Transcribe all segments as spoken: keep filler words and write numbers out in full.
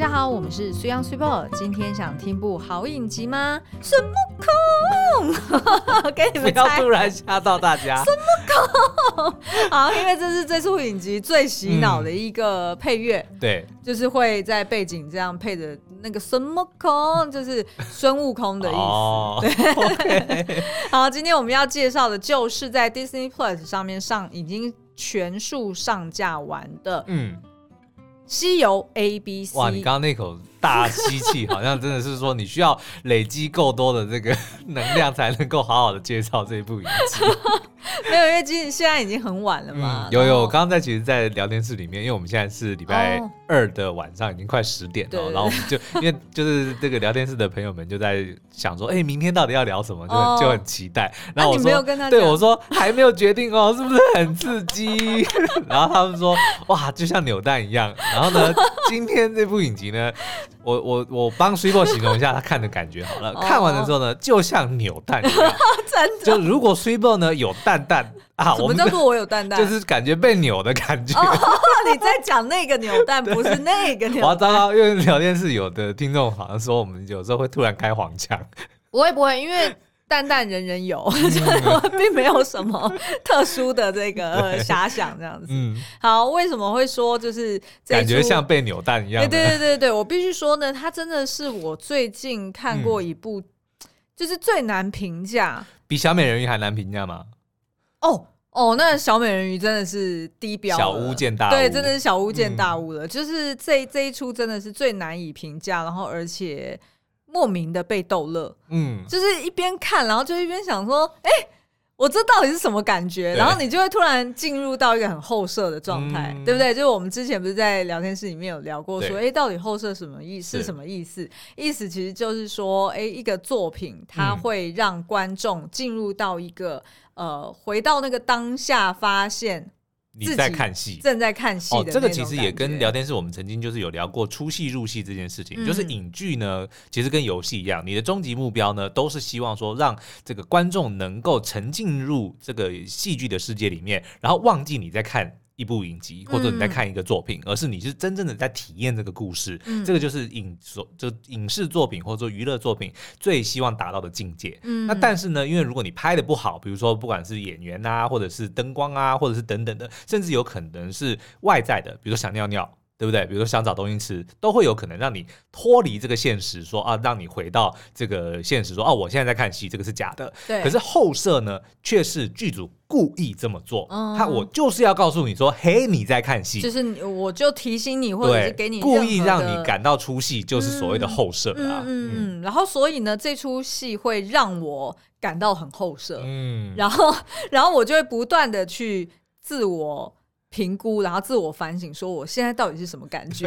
家好，我们是虽阳虽报，今天想听部好影集吗？孙悟空，给你们猜，不要突然吓到大家。孙悟空，好，因为这是这出影集最洗脑的一个配乐，嗯、对，就是会在背景这样配着那个孙悟空，就是孙悟空的意思。哦、对， okay、好，今天我们要介绍的就是在 Disney Plus 上面上已经全数上架完的，嗯。西游 A B C， 哇！你刚刚那口大吸气，好像真的是说你需要累积够多的这个能量，才能够好好的介绍这一部影集。没有，因为现在已经很晚了嘛。嗯、有有，我刚刚在其实，在聊天室里面，因为我们现在是礼拜二的晚上，已经快十点了，哦、然后我们就因为就是这个聊天室的朋友们就在想说，哎、欸，明天到底要聊什么，就很、哦、就很期待。然后我说，啊、你没有跟他讲？对，我说还没有决定哦，是不是很刺激？然后他们说，哇，就像扭蛋一样。然后呢，今天这部影集呢，我我我帮Super形容一下他看的感觉好了。看完的时候呢，就像扭蛋一样，真的。就如果Super呢有蛋蛋啊，什么叫做我有蛋蛋？就是感觉被扭的感觉。哦，你在讲那个扭蛋，不是那个扭蛋。哇，糟糕！因为聊天室有的听众好像说，我们有时候会突然开黄腔。不会不会，因为。淡淡人人有，我并没有什么特殊的这个遐想这样子。嗯、好，为什么会说就是这感觉像被扭蛋一样？对对对对对，我必须说呢，它真的是我最近看过一部，嗯、就是最难评价，比小美人鱼还难评价吗？哦哦，那小美人鱼真的是低标了，小巫见大巫，对，真的是小巫见大巫了。嗯、就是这这一出真的是最难以评价，然后而且。莫名的被逗乐，嗯，就是一边看，然后就一边想说，哎、欸，我这到底是什么感觉？然后你就会突然进入到一个很后设的状态，嗯、对不对？就是我们之前不是在聊天室里面有聊过说，哎、欸，到底后设什么意思？是什么意思？意思其实就是说，哎、欸，一个作品它会让观众进入到一个、嗯、呃，回到那个当下，发现。你在看戏，正在看戏的那种感觉。哦，这个其实也跟聊天室我们曾经就是有聊过出戏入戏这件事情，嗯、就是影剧呢，其实跟游戏一样，你的终极目标呢，都是希望说让这个观众能够沉浸入这个戏剧的世界里面，然后忘记你在看一部影集或者你在看一个作品，嗯、而是你是真正的在体验这个故事，嗯、这个就是影就影视作品或者说娱乐作品最希望达到的境界。嗯、那但是呢，因为如果你拍的不好，比如说不管是演员啊，或者是灯光啊，或者是等等的，甚至有可能是外在的，比如说想尿尿，对不对？比如说想找东西吃，都会有可能让你脱离这个现实，说啊，让你回到这个现实，说啊，我现在在看戏，这个是假的。可是后设呢，却是剧组故意这么做，嗯、他我就是要告诉你说，嘿，你在看戏，就是我就提醒你，或者是给你故意让你感到出戏，就是所谓的后设啊。嗯嗯嗯嗯、然后所以呢，这出戏会让我感到很后设，嗯，然后然后我就会不断的去自我。评估，然后自我反省，说我现在到底是什么感觉？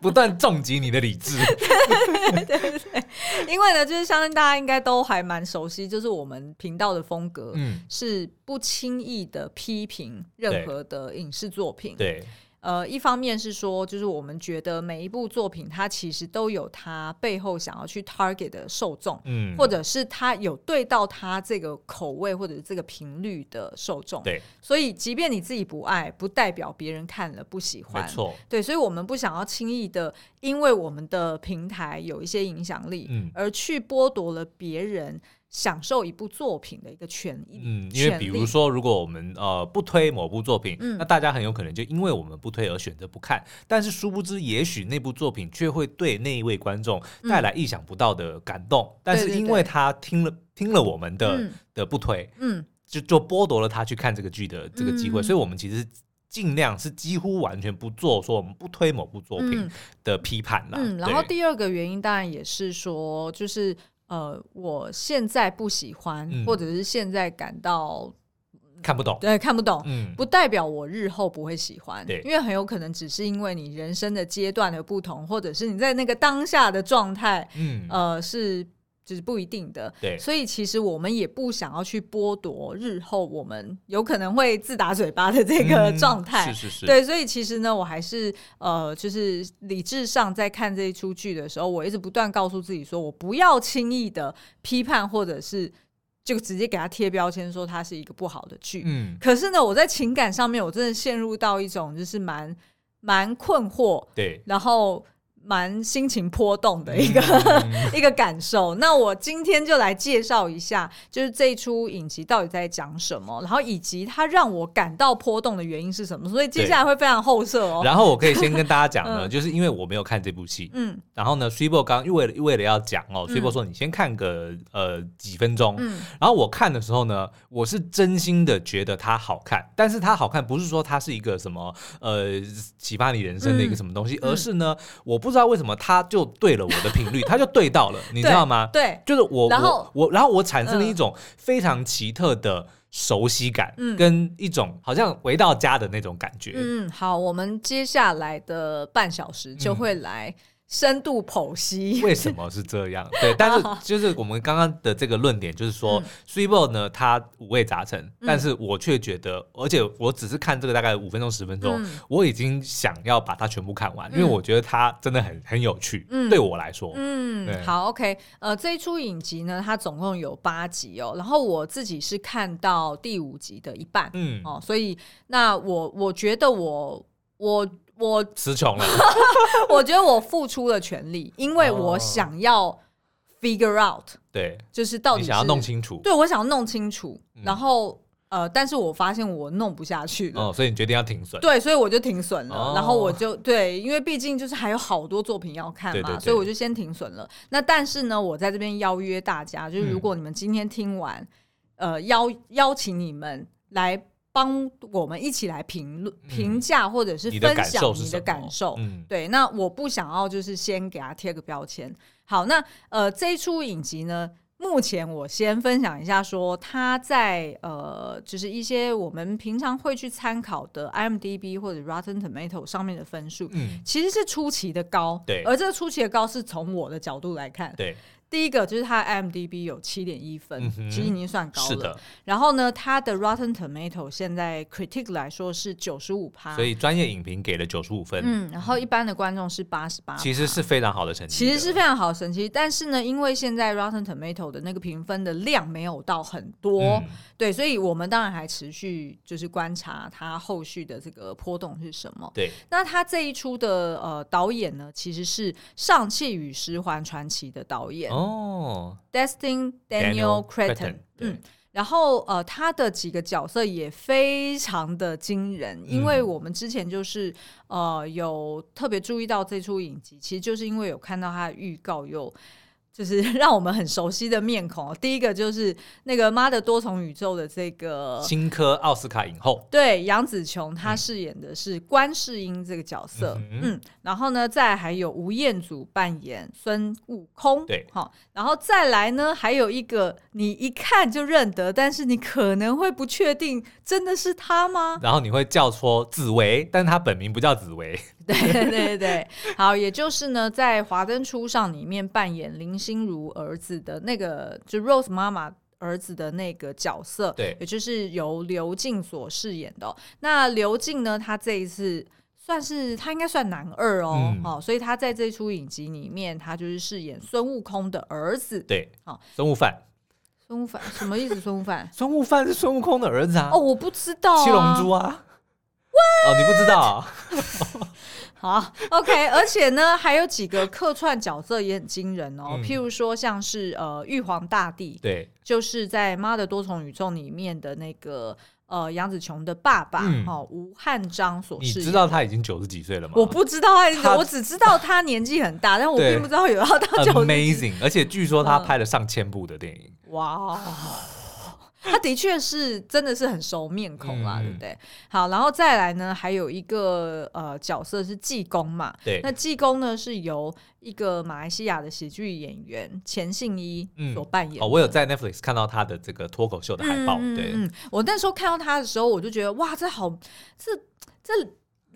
不断重击你的理智。对对对对，因为呢，就是相信大家应该都还蛮熟悉，就是我们频道的风格，嗯，是不轻易的批评任何的影视作品。对。对呃，一方面是说，就是我们觉得每一部作品，它其实都有它背后想要去 target 的受众，嗯，或者是它有对到它这个口味或者是这个频率的受众，对，所以即便你自己不爱，不代表别人看了不喜欢，没错，对，所以我们不想要轻易的，因为我们的平台有一些影响力，嗯，而去剥夺了别人。享受一部作品的一个权益，嗯，因为比如说，如果我们呃不推某部作品，嗯，那大家很有可能就因为我们不推而选择不看，但是殊不知，也许那部作品却会对那一位观众带来意想不到的感动，嗯、但是因为他听了对对对听了我们的、嗯、的不推，嗯，就就剥夺了他去看这个剧的这个机会，嗯、所以我们其实。尽量是几乎完全不做说我们不推某部作品的批判啦，嗯嗯、然后第二个原因当然也是说就是呃，我现在不喜欢，嗯、或者是现在感到看不懂，对，看不懂，嗯、不代表我日后不会喜欢，因为很有可能只是因为你人生的阶段的不同，或者是你在那个当下的状态，嗯、呃，是就是不一定的，对，所以其实我们也不想要去剥夺日后我们有可能会自打嘴巴的这个状态，嗯、是是是，对，所以其实呢，我还是呃，就是理智上在看这一出剧的时候，我一直不断告诉自己说，我不要轻易的批判或者是。就直接给他贴标签说它是一个不好的剧，嗯、可是呢我在情感上面我真的陷入到一种就是蛮蛮困惑，对，然后蛮心情波动的一个、嗯、一个感受。那我今天就来介绍一下，就是这一出影集到底在讲什么，然后以及它让我感到波动的原因是什么，所以接下来会非常后设哦。然后我可以先跟大家讲呢、嗯、就是因为我没有看这部戏，嗯，然后呢 Sribo 刚为 了, 为了要讲哦 Sribo、嗯、说你先看个呃几分钟、嗯、然后我看的时候呢，我是真心的觉得它好看，但是它好看不是说它是一个什么呃启发你人生的一个什么东西、嗯、而是呢我不不知道为什么他就对了我的频率，他就对到了，你知道吗？对，就是我，然后 我, 我，然后我产生了一种非常奇特的熟悉感，嗯，跟一种好像回到家的那种感觉。嗯，好，我们接下来的半小时就会来、嗯。深度剖析为什么是这样对，但是就是我们刚刚的这个论点就是说 Sribo 呢他五味杂陈、嗯、但是我却觉得，而且我只是看这个大概五分钟十分钟、嗯、我已经想要把它全部看完、嗯、因为我觉得它真的很很有趣、嗯、对我来说嗯，好 OK 呃，这一出影集呢它总共有八集哦，然后我自己是看到第五集的一半嗯，哦，所以那我我觉得我我我词穷了我觉得我付出了全力，因为我想要 figure out 对，就是到底是你想要弄清楚，对，我想要弄清楚、嗯、然后呃，但是我发现我弄不下去了、哦、所以你决定要停损，对，所以我就停损了、哦、然后我就对，因为毕竟就是还有好多作品要看嘛，对对对，所以我就先停损了。那但是呢我在这边邀约大家，就是如果你们今天听完、嗯、呃邀，邀请你们来帮我们一起来评论、评价或者是分享你的感受，对，那我不想要就是先给他贴个标签。好，那呃这一出影集呢，目前我先分享一下说它在呃就是一些我们平常会去参考的 I M D B 或者 Rotten Tomato 上面的分数、嗯、其实是出奇的高，对，而这个出奇的高是从我的角度来看，对，第一个就是它 I M D B 有 七点一 分、嗯、其实已经算高了，然后呢它的 Rotten Tomato 现在 critic 来说是 ninety-five percent， 所以专业影评给了ninety-five分、嗯、然后一般的观众是eighty-eight，其实是非常好的成绩，其实是非常好的成绩，但是呢因为现在 Rotten Tomato 的那个评分的量没有到很多、嗯、对，所以我们当然还持续就是观察它后续的这个波动是什么，对，那它这一出的、呃、导演呢其实是《尚气与十环传奇》的导演哦哦、oh, Destin Daniel Cretton、嗯、然后、呃、他的几个角色也非常的惊人、嗯、因为我们之前就是、呃、有特别注意到这出影集，其实就是因为有看到他的预告，有就是让我们很熟悉的面孔，第一个就是那个妈的多重宇宙的这个新科奥斯卡影后，对，杨紫琼，她饰演的是关世英这个角色 嗯, 嗯，然后呢再还有吴彦祖扮演孙悟空，对，然后再来呢还有一个你一看就认得，但是你可能会不确定真的是他吗，然后你会叫错紫薇，但他本名不叫紫薇对对 对, 对好，也就是呢在华灯初上里面扮演林心如儿子的那个，就 Rose 妈妈儿子的那个角色，对，也就是由刘静所饰演的、哦、那刘静呢她这一次算是他应该算男二 哦,、嗯、哦，所以他在这出影集里面他就是饰演孙悟空的儿子，对、哦、孙悟饭，孙悟饭什么意思？孙悟饭孙悟饭是孙悟空的儿子啊，哦我不知道啊，七龙珠啊，What? 哦，你不知道、啊、好 OK 而且呢还有几个客串角色也很惊人哦、嗯、譬如说像是呃玉皇大帝，对，就是在妈的多重宇宙里面的那个呃杨紫琼的爸爸、嗯哦、吴汉章所饰演，你知道他已经九十几岁了吗？我不知道 他, 他我只知道他年纪很大，但我并不知道有要到九十几岁， Amazing， 而且据说他拍了上千部的电影、呃、哇他的确是真的是很熟面孔啦、嗯、对不对？好，然后再来呢还有一个、呃、角色是济公嘛，对，那济公呢是由一个马来西亚的喜剧演员钱信一所扮演的、嗯哦、我有在 Netflix 看到他的这个脱口秀的海报、嗯、对、嗯、我那时候看到他的时候我就觉得哇，这好这这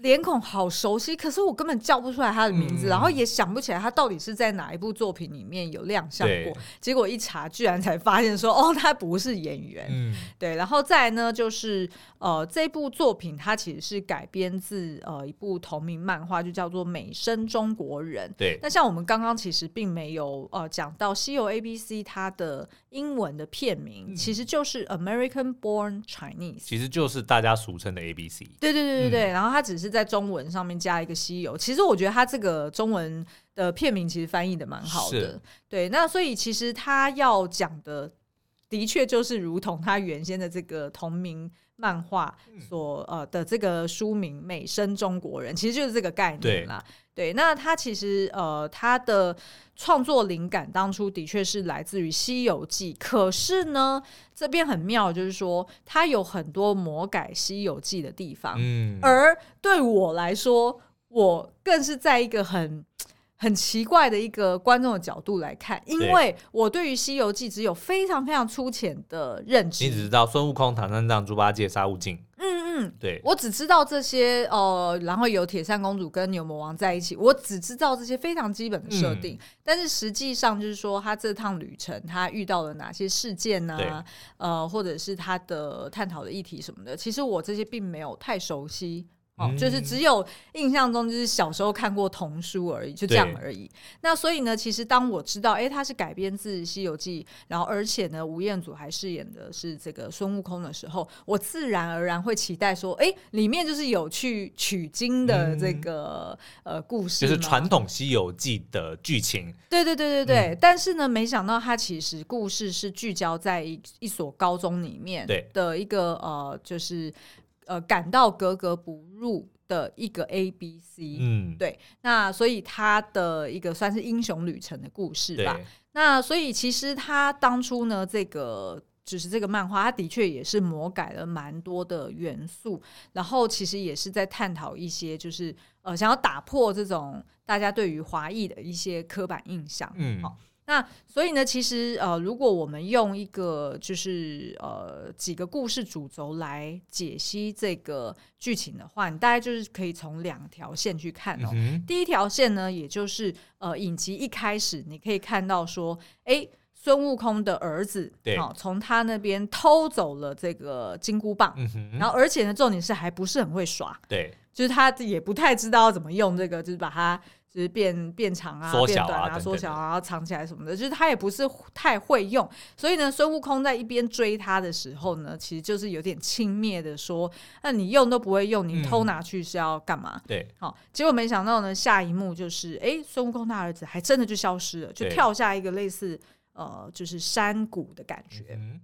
脸孔好熟悉，可是我根本叫不出来他的名字、嗯、然后也想不起来他到底是在哪一部作品里面有亮相过，结果一查居然才发现说哦他不是演员、嗯、对，然后再来呢就是呃这部作品它其实是改编自呃一部同名漫画，就叫做《美声中国人》，对，那像我们刚刚其实并没有呃讲到西游 A B C 它的英文的片名、嗯、其实就是 American Born Chinese， 其实就是大家俗称的 A B C， 对对对对对、嗯、然后它只是是在中文上面加一个西游，其实我觉得它这个中文的片名其实翻译的蛮好的，对，那所以其实它要讲的的确就是如同它原先的这个同名漫画所、嗯呃、的这个书名《美声中国人》，其实就是这个概念啦。 对, 对，那它其实呃，它的创作灵感当初的确是来自于《西游记》，可是呢这边很妙，就是说它有很多魔改《西游记》的地方、嗯、而对我来说，我更是在一个很很奇怪的一个观众的角度来看，因为我对于《西游记》只有非常非常粗浅的认知，你只知道孙悟空、唐三藏、猪八戒、沙悟净，嗯嗯，对，我只知道这些、呃、然后有铁扇公主跟牛魔王在一起，我只知道这些非常基本的设定、嗯、但是实际上就是说他这趟旅程他遇到了哪些事件啊、呃、或者是他的探讨的议题什么的，其实我这些并没有太熟悉哦、就是只有印象中就是小时候看过童书而已，就这样而已。那所以呢其实当我知道哎、欸，它是改编自西游记，然后而且呢吴彦祖还饰演的是这个孙悟空的时候，我自然而然会期待说哎、欸，里面就是有去取经的这个、嗯呃、故事，就是传统西游记的剧情，对对对对对、嗯、但是呢没想到它其实故事是聚焦在 一, 一所高中里面的一个呃，就是呃，感到格格不入的一个 A B C， 嗯，对，那所以他的一个算是英雄旅程的故事吧。那所以其实他当初呢，这个就是这个漫画，他的确也是魔改了蛮多的元素，然后其实也是在探讨一些就是呃，想要打破这种大家对于华裔的一些刻板印象，嗯，好、哦。那所以呢其实呃，如果我们用一个就是呃几个故事主轴来解析这个剧情的话，你大概就是可以从两条线去看哦、嗯、第一条线呢也就是呃影集一开始你可以看到说哎，孙悟空的儿子从、哦、他那边偷走了这个金箍棒、嗯、然后而且呢重点是还不是很会耍，对，就是他也不太知道怎么用这个，就是把它就是变变长啊、缩小啊、变短啊、缩小啊、藏起来什么的，就是他也不是太会用。所以呢，孙悟空在一边追他的时候呢，其实就是有点轻蔑的说：“那你用都不会用，你偷拿去是要干嘛？”嗯、对，好、哦，结果没想到呢，下一幕就是，哎，孙悟空他儿子还真的就消失了，就跳下一个类似呃，就是山谷的感觉。嗯，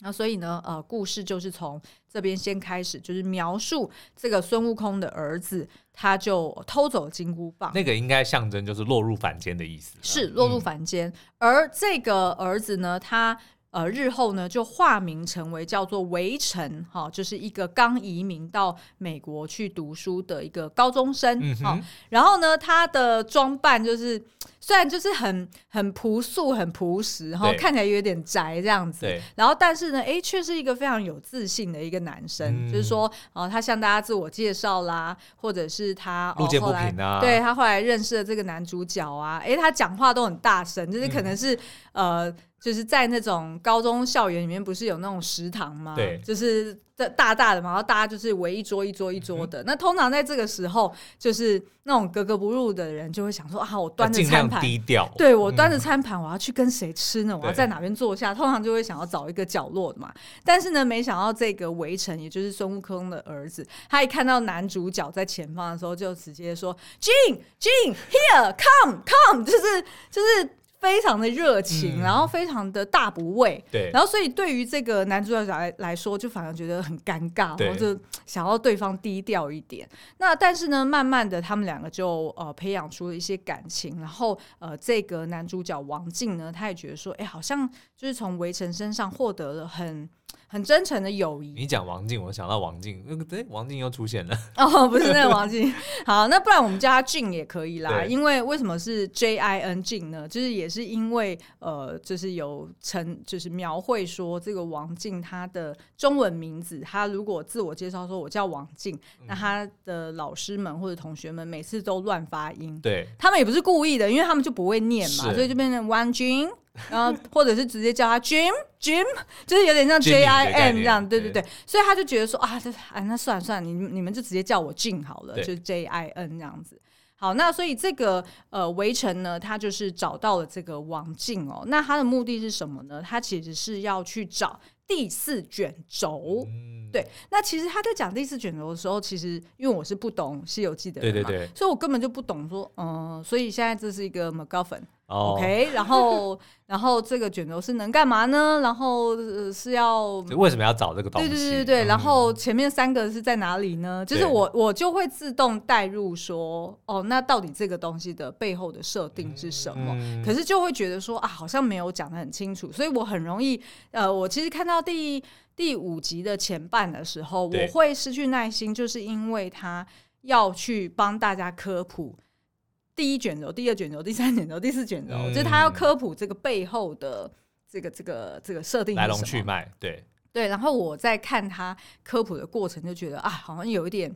那所以呢呃，故事就是从这边先开始，就是描述这个孙悟空的儿子他就偷走了金箍棒，那个应该象征就是落入凡间的意思，是落入凡间、嗯、而这个儿子呢他呃，日后呢就化名成为叫做韦晨、哦、就是一个刚移民到美国去读书的一个高中生、嗯哦、然后呢他的装扮就是虽然就是很很朴素很朴实、哦、看起来有点宅这样子，然后但是呢哎，却是一个非常有自信的一个男生、嗯、就是说、呃、他向大家自我介绍啦，或者是他路见不平啊、哦、对，他后来认识了这个男主角啊，哎，他讲话都很大声，就是可能是、嗯、呃就是在那种高中校园里面不是有那种食堂吗？对，就是大大的嘛，然后大家就是围一桌一桌一桌的、嗯、那通常在这个时候就是那种格格不入的人就会想说啊，我端着餐盘，尽量低调，对，我端着餐盘、嗯、我要去跟谁吃呢，我要在哪边坐下，通常就会想要找一个角落嘛，但是呢没想到这个韦晨也就是孙悟空的儿子，他一看到男主角在前方的时候就直接说 Jin Jin here come come， 就是就是非常的热情、嗯、然后非常的大不畏，对，然后所以对于这个男主角 来, 来说就反而觉得很尴尬，然后就想要对方低调一点，那但是呢慢慢的他们两个就、呃、培养出了一些感情，然后、呃、这个男主角王静呢他也觉得说哎，好像就是从韦晨身上获得了很很真诚的友谊。你讲王静，我想到王静，欸、王静又出现了。哦，不是那个王静。好，那不然我们叫他俊也可以啦，因为为什么是 J I N 俊呢？就是也是因为呃，就是有成就是描绘说这个王静他的中文名字，他如果自我介绍说我叫王静、嗯，那他的老师们或者同学们每次都乱发音，对，他们也不是故意的，因为他们就不会念嘛，所以就变成王俊。然后或者是直接叫他 Jim Jim， 就是有点像 J I M 这样，对对对，所以他就觉得说啊，那算了算了，你你们就直接叫我 Jim 好了，就是 J I N 这样子。好，那所以这个呃韦晨呢他就是找到了这个王静哦，那他的目的是什么呢？他其实是要去找第四卷轴、嗯、对，那其实他在讲第四卷轴的时候，其实因为我是不懂西游记的人嘛，对对对，所以我根本就不懂说、呃、所以现在这是一个 MacGuffin、哦、OK， 然后然后这个卷轴是能干嘛呢，然后、呃、是要为什么要找这个东西，对对对对、嗯、然后前面三个是在哪里呢，就是 我, 我就会自动带入说哦，那到底这个东西的背后的设定是什么、嗯、可是就会觉得说啊，好像没有讲得很清楚，所以我很容易呃，我其实看到第, 第五集的前半的时候，我会失去耐心，就是因为他要去帮大家科普第一卷轴、第二卷轴、第三卷轴、第四卷轴、嗯、就是他要科普这个背后的这个这个这个设定是什么，来龙去脉，对对。然后我在看他科普的过程，就觉得啊，好像有一点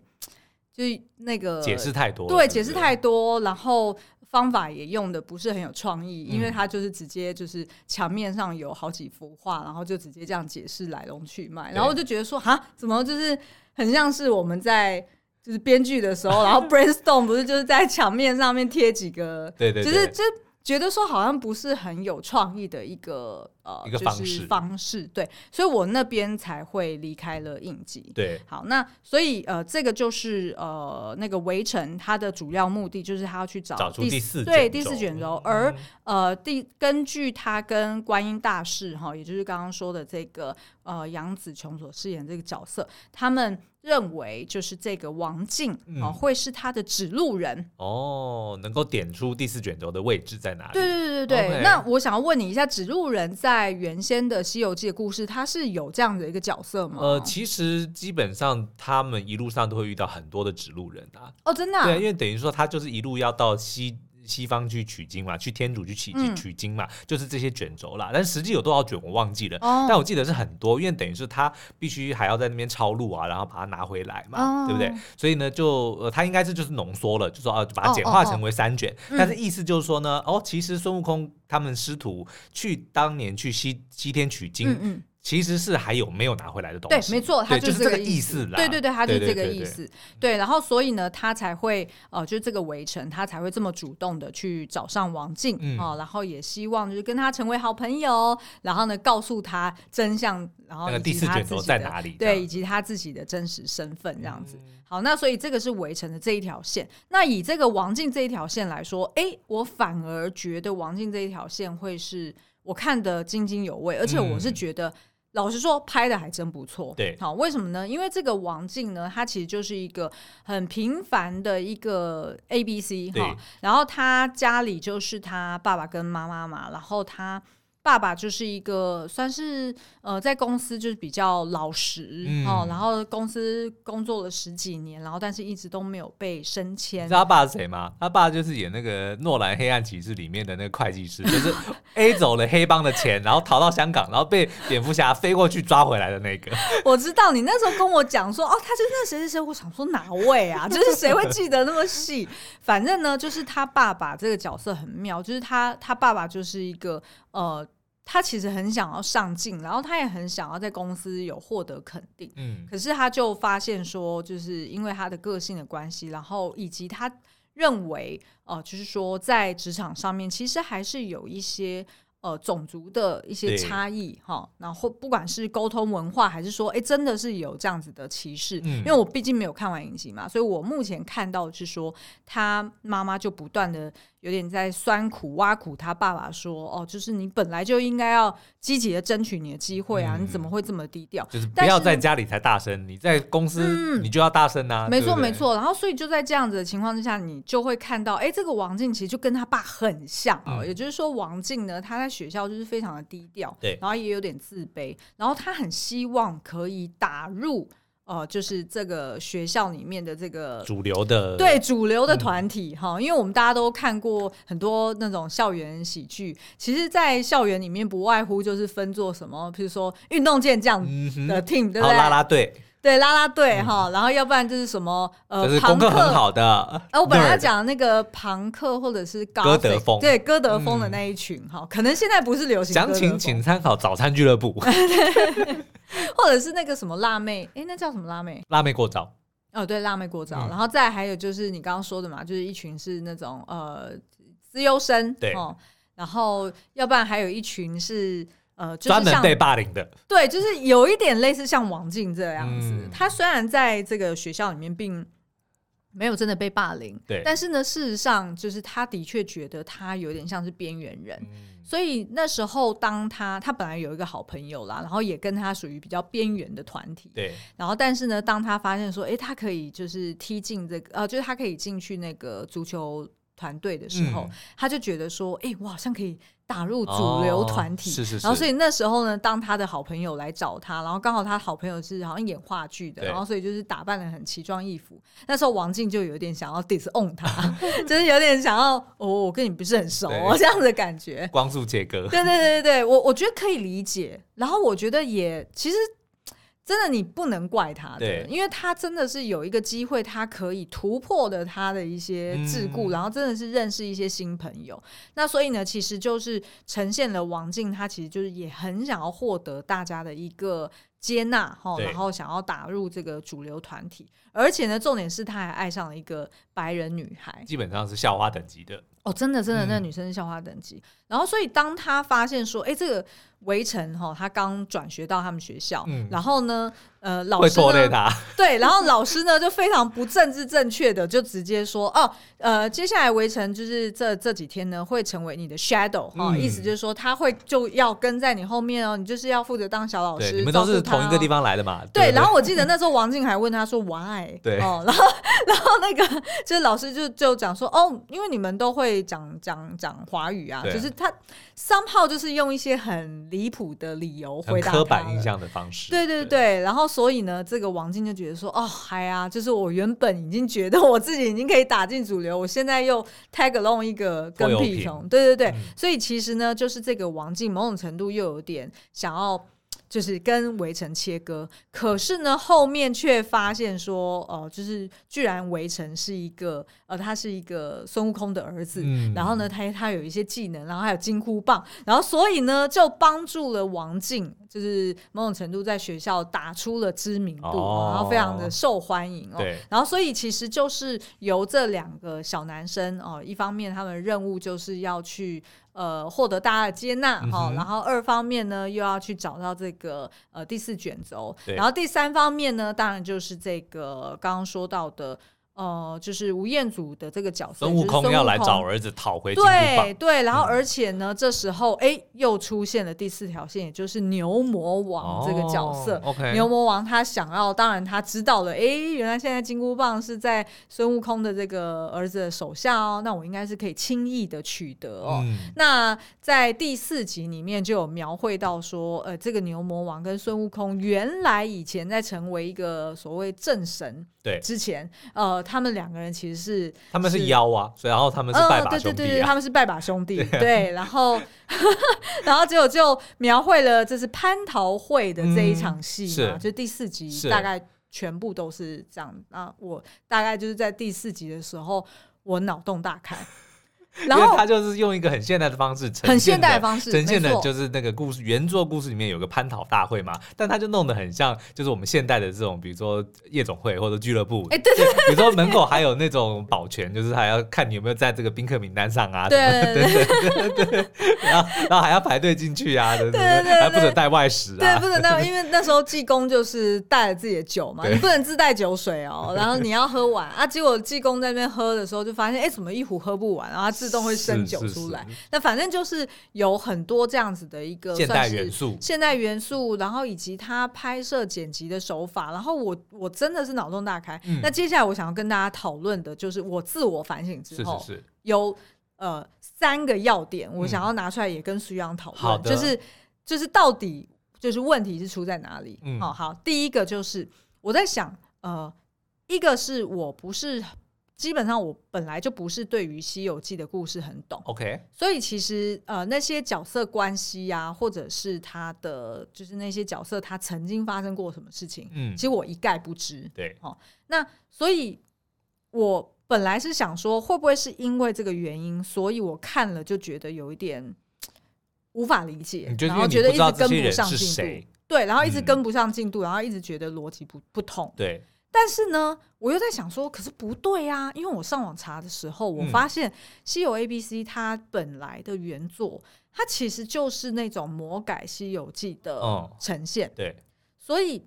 就是那个解释太多了，对，解释太多，然后方法也用的不是很有创意、嗯、因为它就是直接就是墙面上有好几幅画，然后就直接这样解释来龙去脉，然后我就觉得说哈，怎么就是很像是我们在就是编剧的时候然后 brainstorm 不是就是在墙面上面贴几个对对对，就是就觉得说好像不是很有创意的一个呃一个方式、就是、方式，对，所以我那边才会离开了影集，对，好，那所以呃这个就是呃那个围城它的主要目的就是它要去找第找出第四卷轴，对，第四卷轴、嗯、而呃第根据它跟观音大士哈，也就是刚刚说的这个呃杨紫琼所饰演这个角色，他们认为就是这个王静、嗯哦、会是他的指路人哦，能够点出第四卷轴的位置在哪里，对对对对、okay、那我想要问你一下，指路人在原先的西游记的故事他是有这样的一个角色吗？呃，其实基本上他们一路上都会遇到很多的指路人啊，哦真的、啊、对，因为等于说他就是一路要到西西方去取经嘛，去天竺去取经、嗯、取经嘛，就是这些卷轴啦，但实际有多少卷我忘记了、哦、但我记得是很多，因为等于是他必须还要在那边抄录啊，然后把它拿回来嘛、哦、对不对，所以呢就、呃、他应该是就是浓缩了，就说、啊、把它简化成为三卷、哦哦哦、但是意思就是说呢、嗯、哦，其实孙悟空他们师徒去当年去 西, 西天取经嗯嗯其实是还有没有拿回来的东西，对，没错，他就是这个意思啦，对对对，他就是这个意思， 对, 对, 对, 对, 对, 对，然后所以呢他才会呃，就是这个围城他才会这么主动的去找上王静、嗯哦、然后也希望就是跟他成为好朋友，然后呢告诉他真相，然后以及他自己的、那个、第四卷轴在哪里，对，以及他自己的真实身份这样子、嗯、好，那所以这个是围城的这一条线，那以这个王静这一条线来说，哎，我反而觉得王静这一条线会是我看得津津有味，而且我是觉得、嗯老实说拍的还真不错，对，好，为什么呢？因为这个王静呢他其实就是一个很平凡的一个 A B C， 然后他家里就是他爸爸跟妈妈嘛，然后他爸爸就是一个算是呃在公司就是比较老实、嗯哦、然后公司工作了十几年，然后但是一直都没有被升迁。你知道他爸是谁吗？他爸就是演那个诺兰黑暗骑士里面的那个会计师，就是 A 走了黑帮的钱然后逃到香港，然后被蝙蝠侠飞过去抓回来的那个。我知道你那时候跟我讲说哦他就是那谁谁谁，我想说哪位啊，就是谁会记得那么细。反正呢就是他爸爸这个角色很妙，就是他他爸爸就是一个呃他其实很想要上进，然后他也很想要在公司有获得肯定、嗯、可是他就发现说就是因为他的个性的关系，然后以及他认为、呃、就是说在职场上面其实还是有一些呃种族的一些差异哈，然后不管是沟通文化还是说哎、欸、真的是有这样子的歧视、嗯、因为我毕竟没有看完影集嘛，所以我目前看到是说他妈妈就不断的有点在酸苦挖苦他爸爸说哦就是你本来就应该要积极的争取你的机会啊、嗯、你怎么会这么低调，就是不要在家里才大声，你在公司你就要大声啊、嗯、对对没错没错，然后所以就在这样子的情况之下你就会看到哎、欸、这个王静其实就跟他爸很像、哦嗯、也就是说王静呢他在学校就是非常的低调，对，然后也有点自卑，然后他很希望可以打入呃、就是这个学校里面的这个主流的对主流的团体、嗯、因为我们大家都看过很多那种校园喜剧，其实在校园里面不外乎就是分作什么譬如说运动健将的 team、嗯、对不对，拉拉队，对啦啦队、嗯、然后要不然就是什么呃，就是功课很好的、啊、我本来要讲那个庞克或者是哥德风，对，哥德风的那一群、嗯、可能现在不是流行，详情请参考早餐俱乐部或者是那个什么辣妹，哎，那叫什么辣妹，辣妹过招哦，对，辣妹过招、嗯、然后再还有就是你刚刚说的嘛，就是一群是那种呃资优生，对、哦、然后要不然还有一群是呃，专、就是、门被霸凌的，对，就是有一点类似像王静这样子、嗯、他虽然在这个学校里面并没有真的被霸凌，对，但是呢事实上就是他的确觉得他有点像是边缘人、嗯、所以那时候当他他本来有一个好朋友啦，然后也跟他属于比较边缘的团体，对，然后但是呢当他发现说哎，他可以就是踢进这个、呃、就是他可以进去那个足球团队的时候、嗯、他就觉得说哎，我好像可以打入主流团体、哦、是是是，然后所以那时候呢当他的好朋友来找他，然后刚好他好朋友是好像演话剧的，然后所以就是打扮得很奇装异服，那时候王静就有点想要 disown 他就是有点想要、哦、我跟你不是很熟、哦、这样的感觉，光速切割，对对对对，我我觉得可以理解，然后我觉得也其实真的你不能怪他的，因为他真的是有一个机会他可以突破的他的一些桎梏、嗯、然后真的是认识一些新朋友，那所以呢其实就是呈现了王静他其实就是也很想要获得大家的一个接纳，然后想要打入这个主流团体，而且呢重点是他还爱上了一个白人女孩，基本上是校花等级的哦，真的真的那女生是校花等级、嗯、然后所以当他发现说哎，这个围城、哦、他刚转学到他们学校、嗯、然后呢呃，老师呢对，然后老师呢就非常不政治正确的就直接说哦，呃，接下来围城就是这这几天呢会成为你的 shadow、哦嗯、意思就是说他会就要跟在你后面哦，你就是要负责当小老师，对，你们都是同一个地方来的嘛， 对, 对, 对，然后我记得那时候王静还问他说 why 对、哦、然后然后那个就是老师就就讲说哦，因为你们都会讲讲讲华语啊，就是他 somehow 就是用一些很离谱的理由回答他，很刻板印象的方式，对对 对, 对，然后所以呢这个王静就觉得说哦嗨呀、啊，就是我原本已经觉得我自己已经可以打进主流，我现在又 tag along 一个跟屁虫，对对对、嗯、所以其实呢就是这个王静某种程度又有点想要就是跟围城切割，可是呢后面却发现说、呃、就是居然围城是一个、呃、他是一个孙悟空的儿子、嗯、然后呢 他, 他有一些技能，然后还有金箍棒，然后所以呢就帮助了王静，就是某种程度在学校打出了知名度、哦、然后非常的受欢迎、哦、然后所以其实就是由这两个小男生、哦、一方面他们的任务就是要去呃，获得大家的接纳、哦嗯、然后二方面呢又要去找到这个、呃、第四卷轴，然后第三方面呢当然就是这个刚刚说到的呃，就是吴彦祖的这个角色孙悟空要来找儿子讨回金箍棒，对对，然后而且呢、嗯、这时候哎，又出现了第四条线，也就是牛魔王这个角色、哦 okay、牛魔王他想要，当然他知道了哎，原来现在金箍棒是在孙悟空的这个儿子的手下哦，那我应该是可以轻易的取得哦、嗯、那在第四集里面就有描绘到说呃，这个牛魔王跟孙悟空原来以前在成为一个所谓正神之前呃他们两个人其实是他们是妖啊，所以然后他们是拜把兄弟、啊嗯、对对对，他们是拜把兄弟 对,、啊、对，然后然后结果就描绘了这是蟠桃会的这一场戏嘛、嗯、就第四集大概全部都是这样啊。我大概就是在第四集的时候我脑洞大开，然后因为他就是用一个很现代的方式呈现，很现代的方式呈现的就是那个故事原作故事里面有个蟠桃大会嘛，但他就弄得很像就是我们现代的这种比如说夜总会或者俱乐部、欸、对对对，比如说门口还有那种保全就是还要看你有没有在这个宾客名单上啊，对对对对对然后, 然后还要排队进去啊，对对 对, 对, 对, 对，还不准带外食啊，对，不准带，因为那时候济公就是带了自己的酒嘛，你不能自带酒水哦，然后你要喝完啊，结果济公在那边喝的时候就发现哎，怎么一壶喝不完，然后他自动会生酒出来，那反正就是有很多这样子的一个现代元素，现代元素，然后以及他拍摄剪辑的手法，然后我我真的是脑洞大开、嗯、那接下来我想要跟大家讨论的就是我自我反省之后，是是是有呃三个要点我想要拿出来也跟苏央讨论，就是就是到底就是问题是出在哪里、嗯哦、好，第一个就是我在想呃，一个是我不是基本上我本来就不是对于《西游记》的故事很懂 OK， 所以其实呃那些角色关系啊，或者是他的就是那些角色他曾经发生过什么事情、嗯、其实我一概不知，对、哦、那所以我本来是想说会不会是因为这个原因，所以我看了就觉得有一点无法理解，然后觉得一直跟不上进度，对，然后一直跟不上进度、嗯、然后一直觉得逻辑 不, 不通，对，但是呢我又在想说可是不对啊，因为我上网查的时候我发现西游 A B C 它本来的原作它其实就是那种魔改西游记的呈现、嗯、对，所以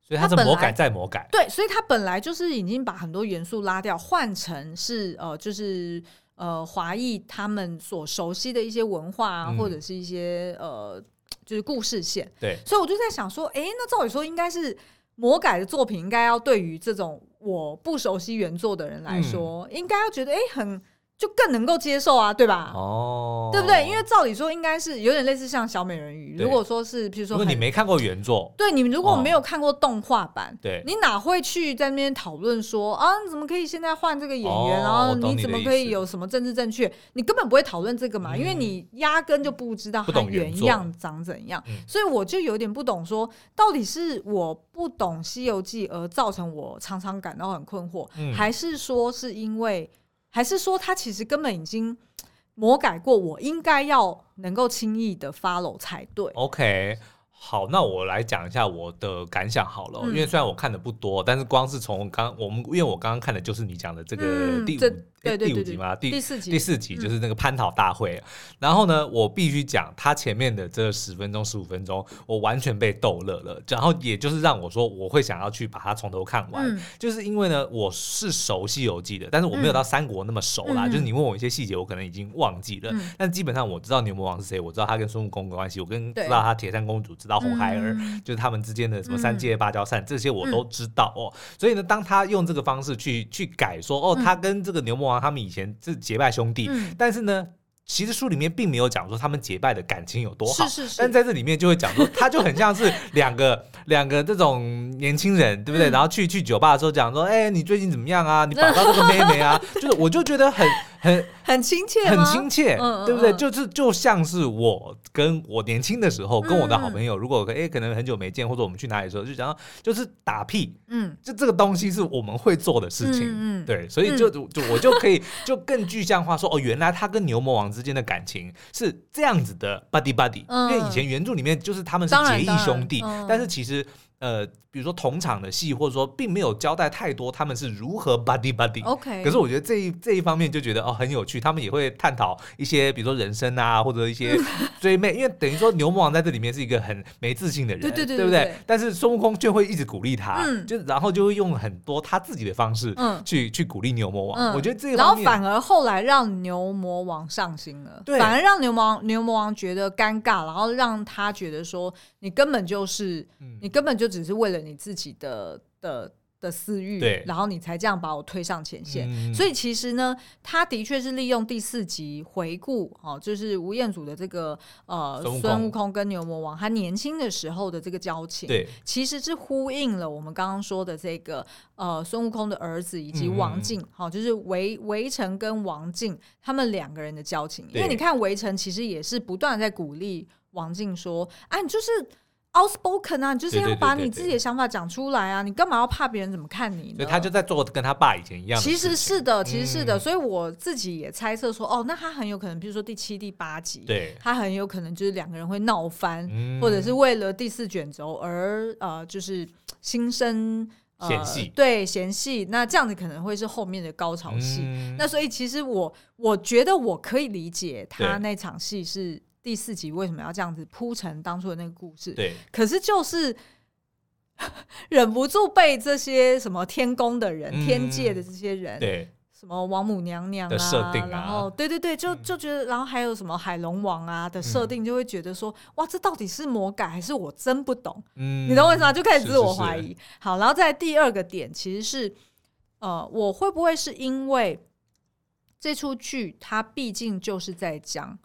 所以它是魔改再魔改，对，所以它本来就是已经把很多元素拉掉，换成是呃就是呃华裔他们所熟悉的一些文化、啊嗯、或者是一些呃就是故事线，对，所以我就在想说哎、欸，那照理说应该是魔改的作品应该要对于这种我不熟悉原作的人来说、嗯、应该要觉得哎、欸、很就更能够接受啊，对吧？哦，对不对？因为照理说应该是有点类似像小美人鱼，如果说是譬如说如果你没看过原作，对，你如果没有看过动画版、哦、对，你哪会去在那边讨论说啊你怎么可以现在换这个演员、哦、然后你怎么可以有什么政治正确， 你, 你根本不会讨论这个嘛、嗯、因为你压根就不知道它原样长怎样、嗯、所以我就有点不懂说到底是我不懂西游记而造成我常常感到很困惑、嗯、还是说是因为还是说他其实根本已经魔改过，我应该要能够轻易的 follow 才对。 OK， 好，那我来讲一下我的感想好了、嗯、因为虽然我看的不多，但是光是从刚我们因为我刚刚看的就是你讲的这个第五、嗯欸、第五集嘛， 第, 第四集第四集就是那个蟠桃大会、嗯、然后呢我必须讲他前面的这十分钟十五分钟我完全被逗乐了，然后也就是让我说我会想要去把它从头看完、嗯、就是因为呢我是熟西游记的，但是我没有到三国那么熟啦、嗯、就是你问我一些细节我可能已经忘记了、嗯、但基本上我知道牛魔王是谁，我知道他跟孙悟空的关系，我跟知道他铁扇公主，知道红孩儿、嗯、就是他们之间的什么三界芭蕉扇、嗯、这些我都知道哦。所以呢当他用这个方式去去改说哦他跟这个牛魔王他们以前是结拜兄弟、嗯、但是呢其实书里面并没有讲说他们结拜的感情有多好，是是是，但在这里面就会讲说他就很像是两个两个这种年轻人对不对、嗯、然后去去酒吧的时候讲说哎、欸，你最近怎么样啊，你把到这个妹妹啊就是我就觉得很很很亲切很亲切、嗯、对不对、嗯、就是就像是我跟我年轻的时候、嗯、跟我的好朋友如果、欸、可能很久没见或者我们去哪里的时候就讲就是打屁、嗯、就这个东西是我们会做的事情、嗯嗯、对，所以 就,、嗯、就我就可以就更具象化说哦，原来他跟牛魔王之间的感情是这样子的 buddy buddy、嗯、因为以前原著里面就是他们是结义兄弟、嗯、但是其实呃，比如说同场的戏，或者说并没有交代太多他们是如何 buddy buddy。OK， 可是我觉得这一这一方面就觉得哦很有趣，他们也会探讨一些比如说人生啊，或者一些追妹，因为等于说牛魔王在这里面是一个很没自信的人，对对对 对, 对, 对, 对, 对不对？但是孙悟空就会一直鼓励他，嗯、就然后就会用很多他自己的方式去、嗯、去鼓励牛魔王。嗯、我觉得这一方面，然后反而后来让牛魔王上心了，对，反而让牛魔王牛魔王觉得尴尬，然后让他觉得说你根本就是、嗯、你根本就。只是为了你自己的的的私欲，然后你才这样把我推上前线、嗯、所以其实呢他的确是利用第四集回顾、哦、就是吴彦祖的这个呃孙悟空跟牛魔王他年轻的时候的这个交情，对，其实是呼应了我们刚刚说的这个呃孙悟空的儿子以及王静、嗯哦、就是围围城跟王静他们两个人的交情，因为你看围城其实也是不断在鼓励王静说啊你就是outspoken 啊，你就是要把你自己的想法讲出来啊，对对对对对，你干嘛要怕别人怎么看你呢？所以他就在做跟他爸以前一样的事情，其实是的，其实是的、嗯、所以我自己也猜测说哦，那他很有可能比如说第七第八集，对，他很有可能就是两个人会闹翻、嗯、或者是为了第四卷轴而呃就是心生呃、嫌隙，对，嫌隙，那这样子可能会是后面的高潮戏、嗯、那所以其实我我觉得我可以理解他那场戏是第四集为什么要这样子铺成当初的那个故事，对，可是就是忍不住被这些什么天宫的人、嗯、天界的这些人，对，什么王母娘娘啊的设定啊，然后对对对就就觉得，然后还有什么海龙王啊的设定，就会觉得说、嗯、哇这到底是魔改还是我真不懂、嗯、你懂我意思吗？就开始自我怀疑，是是是。好，然后再第二个点其实是呃，我会不会是因为这出剧它毕竟就是在讲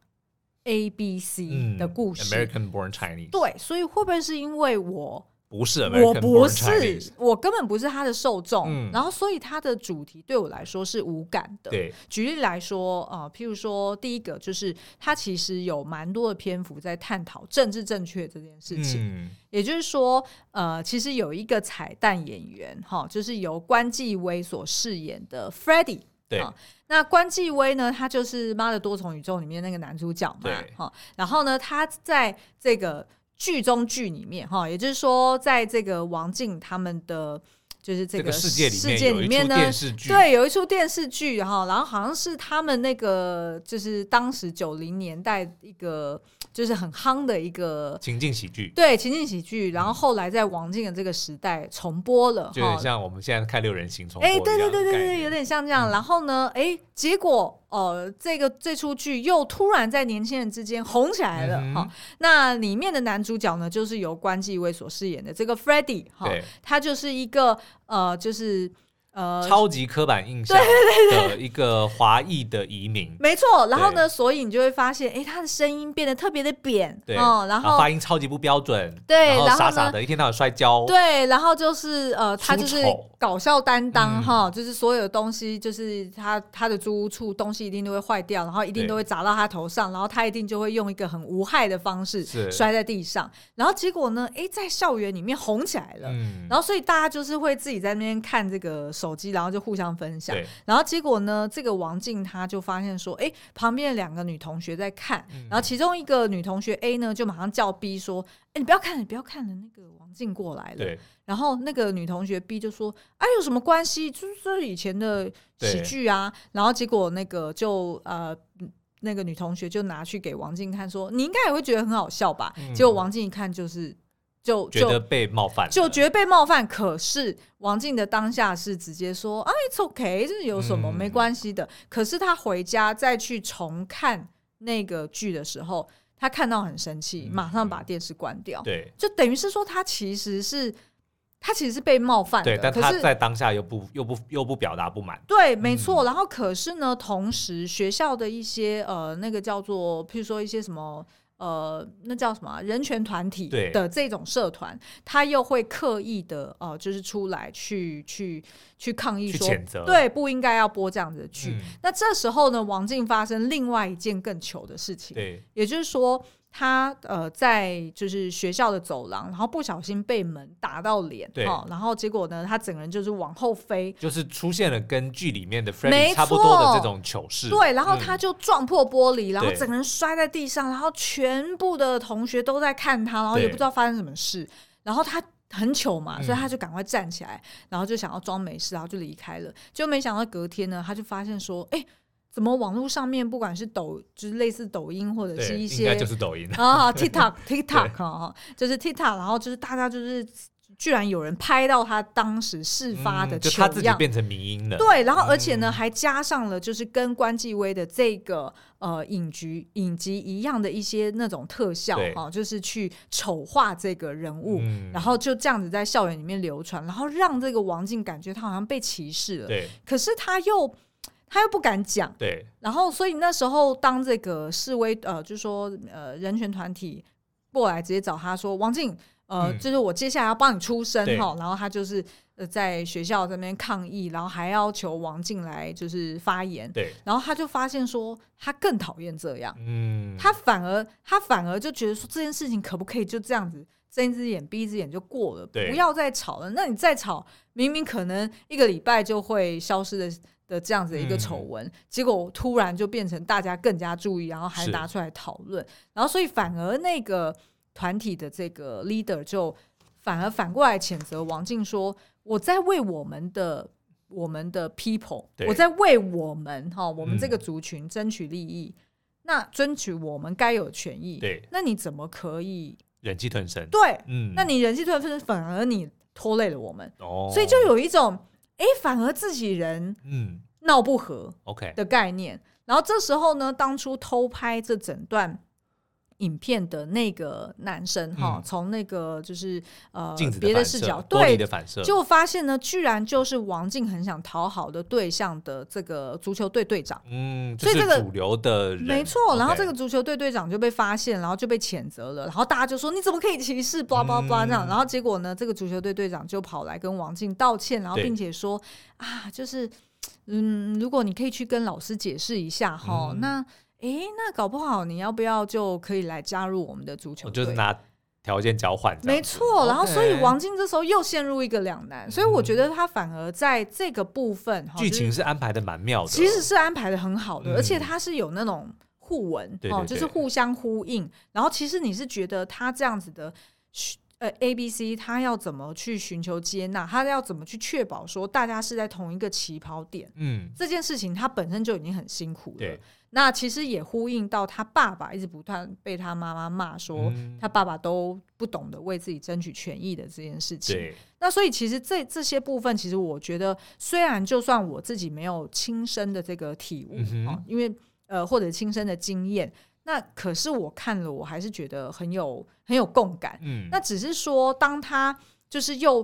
A B C 的故事、嗯、American Born Chinese， 对，所以会不会是因为我不是 American Born Chinese， 我, 我根本不是他的受众、嗯、然后所以他的主题对我来说是无感的。对，举例来说、呃、譬如说第一个就是他其实有蛮多的篇幅在探讨政治正确这件事情、嗯、也就是说、呃、其实有一个彩蛋演员就是由关继威所饰演的 Freddy，对、哦，那关继威呢他就是妈的多重宇宙里面那个男主角嘛、哦、然后呢他在这个剧中剧里面、哦、也就是说在这个王静他们的就是这个世界里面呢，对，有一出电视剧，然后好像是他们那个就是当时九零年代一个就是很夯的一个情境喜剧，对，情境喜剧，然后后来在王静的这个时代重播了，就有点像我们现在看六人行重播一样，对对对对，有点像这样。然后呢，哎，结果呃，这个这出剧又突然在年轻人之间红起来了。好，那里面的男主角呢，就是由关继威所饰演的这个 Freddy， 他就是一个。呃，就是呃，超级刻板印象的一个华裔的移民，对对对对，没错。然后呢，所以你就会发现，哎，他的声音变得特别的扁，对，哦、然后然后发音超级不标准，对，然后傻傻的，一天到晚摔跤，对，然后就是呃，他就是搞笑担当哈、嗯，就是所有的东西，就是他他的租屋处东西一定都会坏掉，然后一定都会砸到他头上，然后他一定就会用一个很无害的方式摔在地上，然后结果呢，哎，在校园里面红起来了、嗯，然后所以大家就是会自己在那边看这个。手机，然后就互相分享，然后结果呢，这个王静她就发现说，哎，旁边的两个女同学在看、嗯，然后其中一个女同学 A 呢，就马上叫 B 说，哎，你不要看了，你不要看了，那个王静过来了。对，然后那个女同学 B 就说，哎，有什么关系？就是以前的喜剧啊。然后结果那个就呃。那个女同学就拿去给王静看说，你应该也会觉得很好笑吧？嗯、结果王静一看就是。就觉得被冒犯，就觉得被冒犯。可是王静的当下是直接说啊 ，It's OK， 这有什么、嗯、没关系的。可是他回家再去重看那个剧的时候，他看到很生气，马上把电视关掉。嗯、对，就等于是说他其实是。他其实是被冒犯的，对，但他在当下又不又不又不表达不满，对，没错、嗯。然后可是呢，同时学校的一些呃，那个叫做，譬如说一些什么呃，那叫什么、啊、人权团体的这种社团，他又会刻意的呃，就是出来去去去抗议说，对，不应该要播这样子的剧、嗯。那这时候呢，王静发生另外一件更糗的事情，对，也就是说。他呃在就是学校的走廊，然后不小心被门打到脸，对、哦，然后结果呢，他整个人就是往后飞，就是出现了跟剧里面的 Freddy 差不多的这种糗事，对，然后他就撞破玻璃，嗯、然后整个人摔在地上，然后全部的同学都在看他，然后也不知道发生什么事，然后他。很糗嘛，所以他就赶快站起来，嗯、然后就想要装没事，然后就离开了，就没想到隔天呢，他就发现说，哎。怎么网络上面不管是抖，就是类似抖音或者是一些，应该就是抖音啊 ，TikTok TikTok 啊，就是 TikTok， 然后就是大家就是居然有人拍到他当时事发的糗样、嗯，就他自己变成迷因了。对，然后而且呢、嗯、还加上了就是跟关继威的这个呃影集影集一样的一些那种特效啊，就是去丑化这个人物、嗯，然后就这样子在校园里面流传，然后让这个王静感觉他好像被歧视了。对，可是他又。他又不敢讲，对，然后所以那时候当这个示威呃，就说呃人权团体过来直接找他说王静呃、嗯，就是我接下来要帮你出声哈，然后他就是呃在学校这边抗议，然后还要求王静来就是发言，对，然后他就发现说他更讨厌这样，嗯，他反而他反而就觉得说这件事情可不可以就这样子。睁一只眼闭一只眼就过了，不要再吵了。那你再吵，明明可能一个礼拜就会消失的的这样子的一个丑闻、嗯，结果突然就变成大家更加注意，然后还拿出来讨论，然后所以反而那个团体的这个 leader 就反而反过来谴责王静说：“我在为我们的我们的 people， 我在为我们哈我们这个族群争取利益，嗯、那争取我们该有权益。对，那你怎么可以？”忍气吞声，对，嗯，那你忍气吞声，反而你拖累了我们，哦，所以就有一种，哎，反而自己人，嗯，闹不和 ，OK 的概念、嗯 okay。然后这时候呢，当初偷拍这整段影片的那个男生，哈、嗯，从那个就是呃别的视角，对，就发现呢，居然就是王静很想讨好的对象的这个足球队队长，嗯，就是主流的人，所以这个没错。然后这个足球队队长就被发现，然后就被谴责了，然后大家就说你怎么可以歧视，巴拉巴拉这样。然后结果呢，这个足球队队长就跑来跟王静道歉，然后并且说啊，就是嗯，如果你可以去跟老师解释一下哈、嗯，那。哎，那搞不好你要不要就可以来加入我们的足球队？我就是拿条件交换，没错。然后，所以王静这时候又陷入一个两难，嗯、所以我觉得他反而在这个部分，剧情是安排的蛮妙的，其实是安排的很好的、嗯，而且它是有那种互文，对对对，就是互相呼应。然后，其实你是觉得他这样子的。呃 A、B、C 他要怎么去寻求接纳，他要怎么去确保说大家是在同一个起跑点，嗯，这件事情他本身就已经很辛苦了。对，那其实也呼应到他爸爸一直不断被他妈妈骂说他爸爸都不懂得为自己争取权益的这件事情。对，那所以其实 这, 这些部分其实我觉得虽然就算我自己没有亲身的这个体悟、嗯哦、因为、呃、或者亲身的经验，那可是我看了我还是觉得很有很有共感、嗯、那只是说当他就是又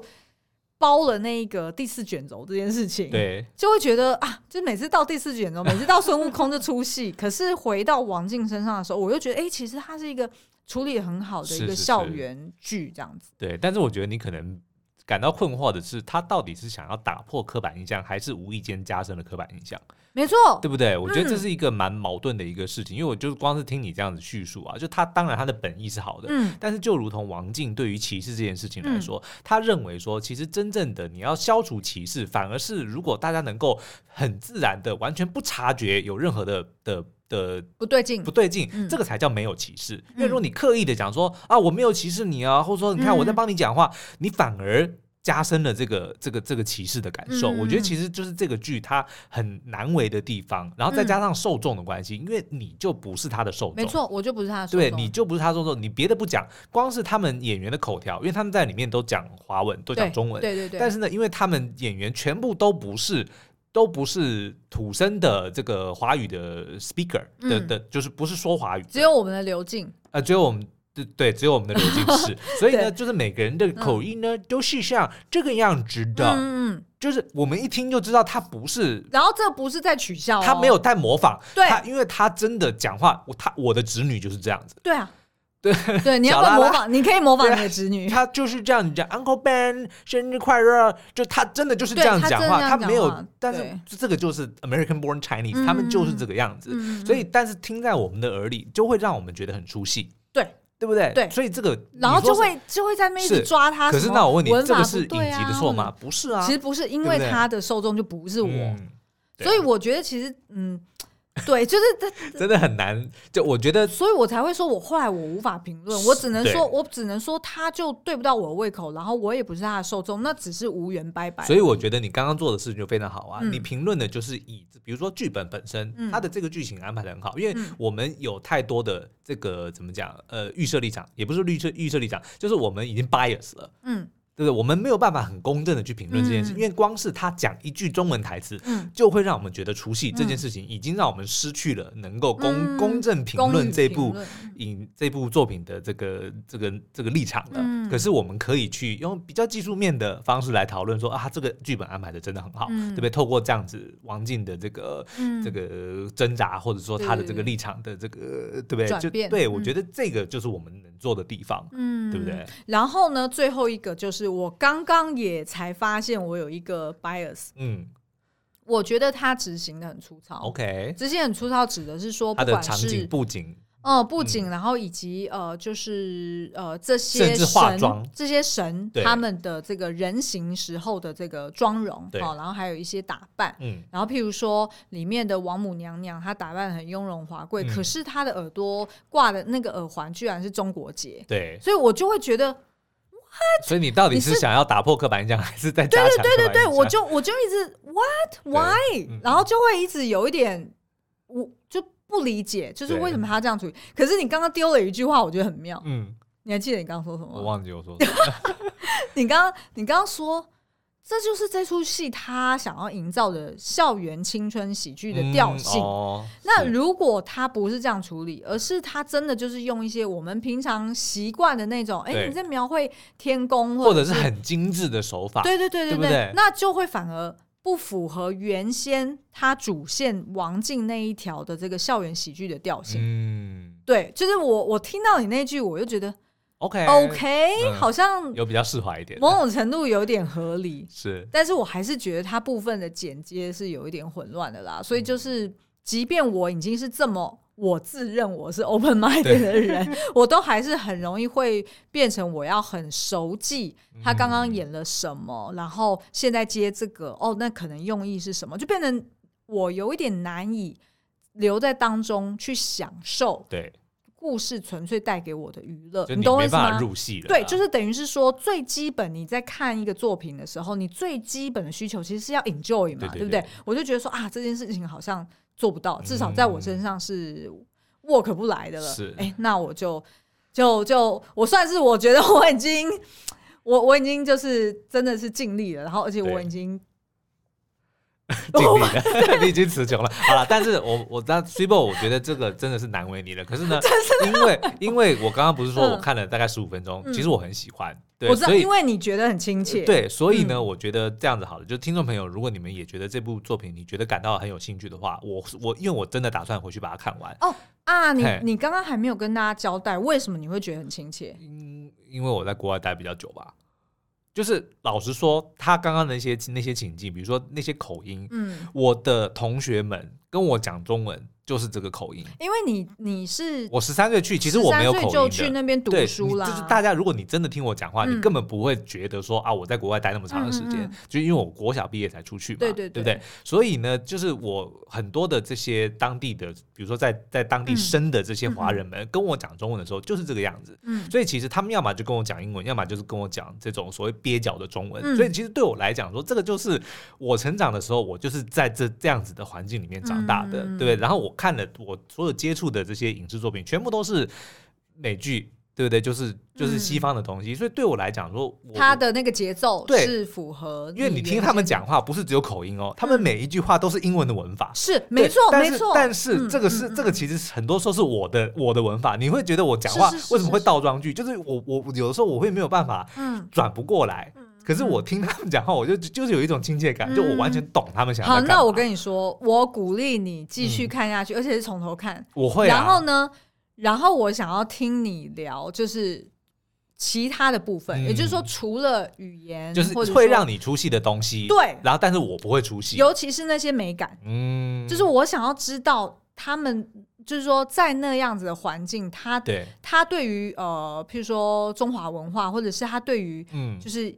包了那个第四卷轴这件事情，对，就会觉得啊，就每次到第四卷轴，每次到孙悟空就出戏可是回到王静身上的时候，我又觉得哎、欸，其实他是一个处理很好的一个校园剧这样子。是是是，对，但是我觉得你可能感到困惑的是他到底是想要打破刻板印象还是无意间加深了刻板印象，没错，对不对？我觉得这是一个蛮矛盾的一个事情、嗯、因为我就光是听你这样子叙述啊，就他当然他的本意是好的、嗯、但是就如同王静对于歧视这件事情来说、嗯、他认为说其实真正的你要消除歧视反而是如果大家能够很自然的完全不察觉有任何的的的不对劲不对劲、嗯、这个才叫没有歧视、嗯、因为如果你刻意的讲说啊我没有歧视你啊，或者说你看我在帮你讲话、嗯、你反而加深了这个这个这个歧视的感受、嗯、我觉得其实就是这个剧它很难为的地方，然后再加上受众的关系、嗯、因为你就不是他的受众，没错，我就不是他的受众，对，你就不是他的受众，你别的不讲，光是他们演员的口条，因为他们在里面都讲华文都讲中文，对对对对，但是呢因为他们演员全部都不是都不是土生的这个华语的 speaker 的、嗯、的就是不是说华语，只有我们的刘静、呃、只有我们对, 对，只有我们的刘静是所以呢就是每个人的口音呢、嗯、都是像这个样子的、嗯、就是我们一听就知道他不是，然后这不是在取笑、哦、他没有在模仿，对，他因为他真的讲话 我, 他我的侄女就是这样子，对啊，对对，你要不要模仿？你可以模仿你的侄女，他就是这样讲 Uncle Ben 生日快乐，就他真的就是这样讲话， 他, 他没有，但是这个就是 American Born Chinese、嗯、他们就是这个样子、嗯、所以但是听在我们的耳里就会让我们觉得很出戏，对对不对？对，所以这个然后就会就会在那边一直抓他。可是那我问你，这个是影集的错吗？不是啊，其实不是，因为他的受众就不是我，嗯、所以我觉得其实嗯，对，就是真的很难。就我觉得，所以我才会说我后来我无法评论，我只能说我只能说他就对不到我的胃口，然后我也不是他的受众，那只是无缘拜拜。所以我觉得你刚刚做的事情就非常好啊，嗯、你评论的就是以比如说剧本本身，它、嗯、的这个剧情安排的很好，因为我们有太多的。这个怎么讲？呃，预设立场也不是预设预设立场，就是我们已经 bias 了，嗯，对不对？我们没有办法很公正的去评论这件事，嗯、因为光是他讲一句中文台词，嗯、就会让我们觉得出戏。这件事情已经让我们失去了能够公、嗯、公正评论这部影这部作品的这个这个这个立场了、嗯。可是我们可以去用比较技术面的方式来讨论说啊，这个剧本安排的真的很好，嗯、对不对？透过这样子王静的这个、嗯、这个挣扎，或者说他的这个立场的这个，对不对？就对，我觉得这个就是我们能做的地方，嗯，对不对？然后呢，最后一个就是我刚刚也才发现我有一个 bias， 嗯，我觉得他执行的很粗糙 ，OK， 执行很粗糙指的是说不管是他的场景布景，哦、呃，布景、嗯，然后以及呃，就是呃这些甚至化妆，这些神他们的这个人形时候的这个妆容，对、哦，然后还有一些打扮，嗯，然后譬如说里面的王母娘娘，她打扮很雍容华贵、嗯，可是她的耳朵挂的那个耳环居然是中国结，对，所以我就会觉得。What? 所以你到底是想要打破刻板印象，还是在加强刻板印象？对对对对对，我就我就一直 what why，、嗯、然后就会一直有一点，我就不理解，就是为什么他这样处理。可是你刚刚丢了一句话，我觉得很妙。嗯，你还记得你刚刚说什么吗？我忘记我说什么。你刚刚你刚刚说，这就是这出戏他想要营造的校园青春喜剧的调性、嗯哦。那如果他不是这样处理，而是他真的就是用一些我们平常习惯的那种，哎、欸，你在描绘天宫，或者是很精致的手法，对对对对 对, 对, 对, 对，那就会反而不符合原先他主线王静那一条的这个校园喜剧的调性。嗯，对，就是我我听到你那句，我就觉得。OK， OK，、嗯、好像有比较释怀一点，某种程度有点合理，是，但是我还是觉得它部分的剪接是有一点混乱的啦、嗯。所以就是，即便我已经是这么我自认我是 open minded 的人，我都还是很容易会变成我要很熟记他刚刚演了什么、嗯，然后现在接这个哦，那可能用意是什么，就变成我有一点难以留在当中去享受。对。故事纯粹带给我的娱乐，你没办法入戏了。对，就是等于是说最基本你在看一个作品的时候，你最基本的需求其实是要 enjoy 嘛， 对, 对, 对, 对不对？我就觉得说啊，这件事情好像做不到，至少在我身上是 work 不来的了。是、嗯，那我就就就我算是我觉得我已经我我已经就是真的是尽力了，然后而且我已经。尽力了，你已经词穷了。好了，但是我我当 Cibo， 我觉得这个真的是难为你了。可是呢，因为因为我刚刚不是说我看了大概十五分钟、嗯，其实我很喜欢。对，我知道，因为你觉得很亲切。对，所以呢、嗯，我觉得这样子好了。就听众朋友，如果你们也觉得这部作品你觉得感到很有兴趣的话，我我因为我真的打算回去把它看完。哦啊，你你刚刚还没有跟大家交代为什么你会觉得很亲切？嗯，因为我在国外待比较久吧。就是老实说，他刚刚的那些那些情境，比如说那些口音，嗯，我的同学们跟我讲中文就是这个口音，因为你你是我十三岁去，其实我没有口音的，就去那边读书啦。就是大家，如果你真的听我讲话、嗯，你根本不会觉得说啊，我在国外待那么长的时间、嗯嗯，就因为我国小毕业才出去嘛，对对 对, 对, 不对，所以呢，就是我很多的这些当地的，比如说在在当地生的这些华人们、嗯、跟我讲中文的时候，就是这个样子、嗯。所以其实他们要么就跟我讲英文，要么就是跟我讲这种所谓蹩脚的中文、嗯。所以其实对我来讲说，这个就是我成长的时候，我就是在这这样子的环境里面长大的，嗯、对不对？然后我。看了我所有接触的这些影视作品，全部都是美剧，对不对？就是就是西方的东西，嗯、所以对我来讲说，他的那个节奏是符合，因为你听他们讲话不是只有口音哦，嗯、他们每一句话都是英文的文法，是没错没错。但是这个是、嗯、这个其实很多时候是我的我的文法，你会觉得我讲话为什么会倒装句？就是我我有的时候我会没有办法转不过来。嗯嗯，可是我听他们讲话，我就就是有一种亲切感、嗯，就我完全懂他们想要干嘛。好，那我跟你说，我鼓励你继续看下去，嗯、而且是从头看。我会、啊。然后呢，然后我想要听你聊，就是其他的部分，嗯、也就是说，除了语言，就是会让你出戏的东西。对。然后，但是我不会出戏，尤其是那些美感。嗯。就是我想要知道他们。就是说在那样子的环境，他对他对于呃，譬如说中华文化，或者是他对于就是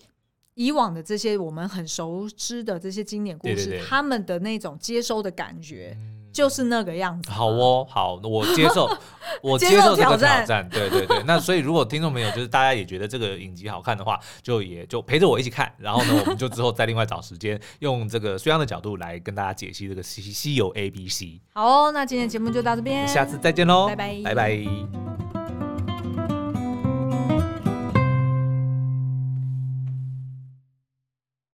以往的这些我们很熟知的这些经典故事，对对对，他们的那种接收的感觉、嗯、就是那个样子。好哦，好，我接受我接受这个挑战。对对对，那所以如果听众朋友就是大家也觉得这个影集好看的话，就也就陪着我一起看，然后呢我们就之后再另外找时间用这个虽然的角度来跟大家解析这个西游 A B C。 好哦，那今天节目就到这边，我们下次再见咯，拜拜拜拜。